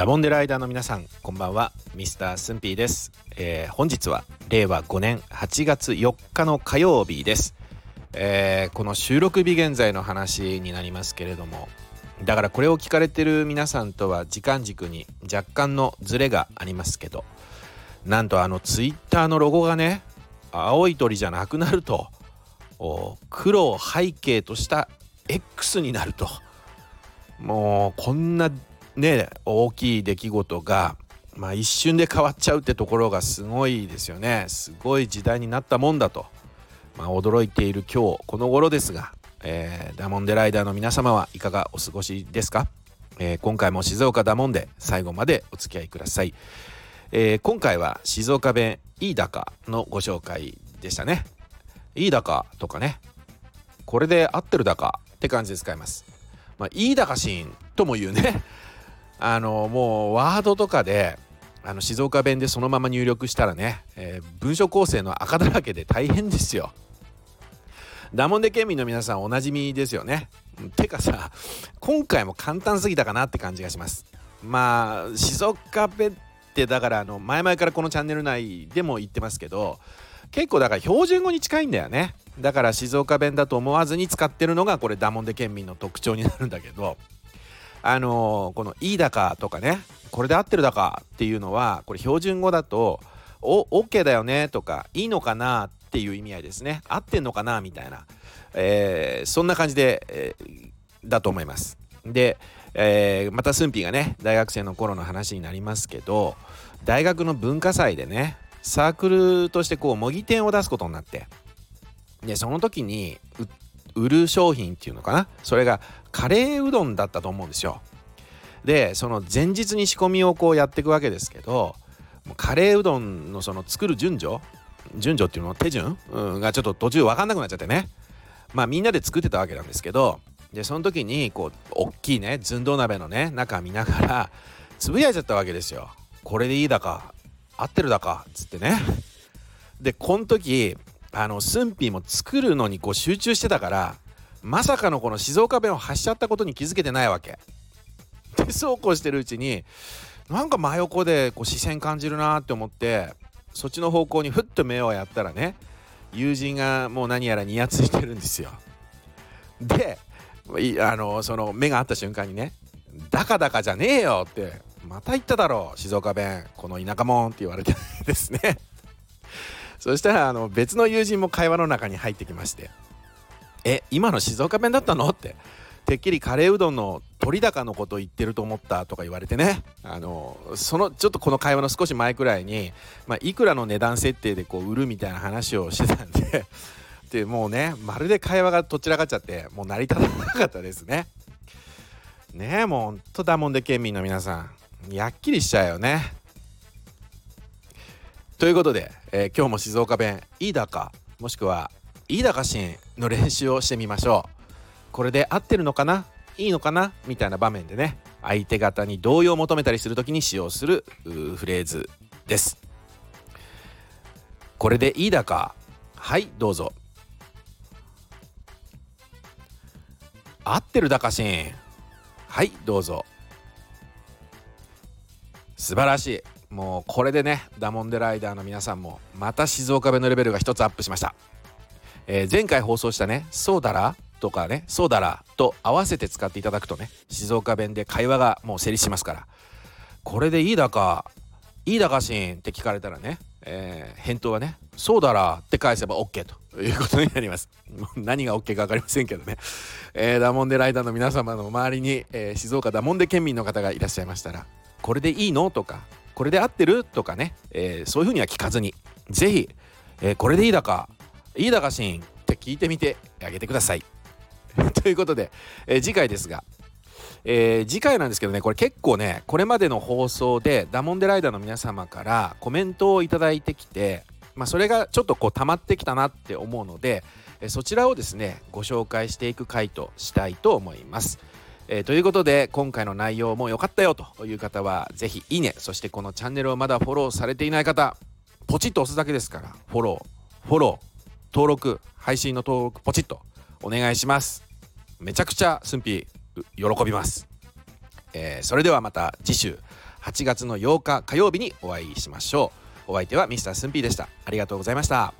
ダボンデライダーの皆さん、こんばんは。ミスタースンピーです。本日は令和5年8月4日の火曜日です。この収録日現在の話になりますけれども、だからこれを聞かれてる皆さんとは時間軸に若干のズレがありますけど、なんとツイッターのロゴがね、青い鳥じゃなくなると、黒を背景とした X になると、もうこんなね大きい出来事が、一瞬で変わっちゃうってところがすごいですよね。すごい時代になったもんだと、驚いている今日この頃ですが、ダモンデライダーの皆様はいかがお過ごしですか？今回も静岡ダモンで最後までお付き合いください。今回は静岡弁いいだかのご紹介でしたね。いいだかとかね、これで合ってるだかって感じで使います。いいだかシーンとも言うね。もうワードとかで静岡弁でそのまま入力したらね、文章構成の赤だらけで大変ですよ。ダモンデ県民の皆さんおなじみですよね。てかさ、今回も簡単すぎたかなって感じがします。静岡弁ってだから前々からこのチャンネル内でも言ってますけど、結構だから標準語に近いんだよね。だから静岡弁だと思わずに使ってるのがこれダモンデ県民の特徴になるんだけど、このいいだかとかね、これで合ってるだかっていうのは、これ標準語だとOK だよねとかいいのかなっていう意味合いですね。合ってんのかなみたいな、そんな感じで、だと思います。で、またスンピーがね大学生の頃の話になりますけど、大学の文化祭でねサークルとして模擬店を出すことになって、でその時に売る商品っていうのかな、それがカレーうどんだったと思うんですよ。でその前日に仕込みをやっていくわけですけど、カレーうどんのその作る順序っていうの手順、がちょっと途中分かんなくなっちゃってね、みんなで作ってたわけなんですけど、でその時に大きいね寸胴鍋のね中見ながらつぶやいちゃったわけですよ。これでいいだか合ってるだかっつってね。でこの時スンピーも作るのに集中してたから、まさかのこの静岡弁を発しちゃったことに気づけてないわけで、そうこうしてるうちになんか真横で視線感じるなって思って、そっちの方向にふっと目をやったらね、友人がもう何やらにやついてるんですよ。でその目が合った瞬間にね、だかだかじゃねえよって、また言っただろう静岡弁この田舎もんって言われてですね。そしたら別の友人も会話の中に入ってきまして、今の静岡弁だったのって、てっきりカレーうどんの鳥高のこと言ってると思ったとか言われてね、ちょっとこの会話の少し前くらいに、いくらの値段設定で売るみたいな話をしてたんででもうねまるで会話がとっちらかっちゃって、もう成り立たなかったですね。ねえ、もうほんとダモンデ県民の皆さんやっきりしちゃうよね。ということで、今日も静岡弁いいだかもしくはいいだかシーンの練習をしてみましょう。これで合ってるのかないいのかなみたいな場面でね、相手方に同意を求めたりするときに使用するフレーズです。これでいいだか、はいどうぞ。合ってるだかシーン、はいどうぞ。素晴らしい。もうこれでねダモンデライダーの皆さんもまた静岡弁のレベルが一つアップしました。前回放送したねそうだらとかねそうだらと合わせて使っていただくとね、静岡弁で会話がもう成立しますから。これでいいだかいいだかシーンって聞かれたらね、返答はねそうだらって返せば OK ということになります。もう何が OK か分かりませんけどね、ダモンデライダーの皆様の周りに、静岡ダモンデ県民の方がいらっしゃいましたら、これでいいのとかこれで合ってるとかね、そういう風には聞かずに、ぜひ、これでいいだかいいだかシーンって聞いてみてあげてください。ということで、次回ですが、次回なんですけどね、これ結構ねこれまでの放送でダモンデライダーの皆様からコメントをいただいてきて、それがちょっと溜まってきたなって思うので、そちらをですねご紹介していく回としたいと思います。ということで、今回の内容も良かったよという方はぜひいいね、そしてこのチャンネルをまだフォローされていない方ポチッと押すだけですから、フォロー登録、配信の登録ポチッとお願いします。めちゃくちゃスンピー喜びます。それではまた次週8月の8日火曜日にお会いしましょう。お相手はミスタースンピーでした。ありがとうございました。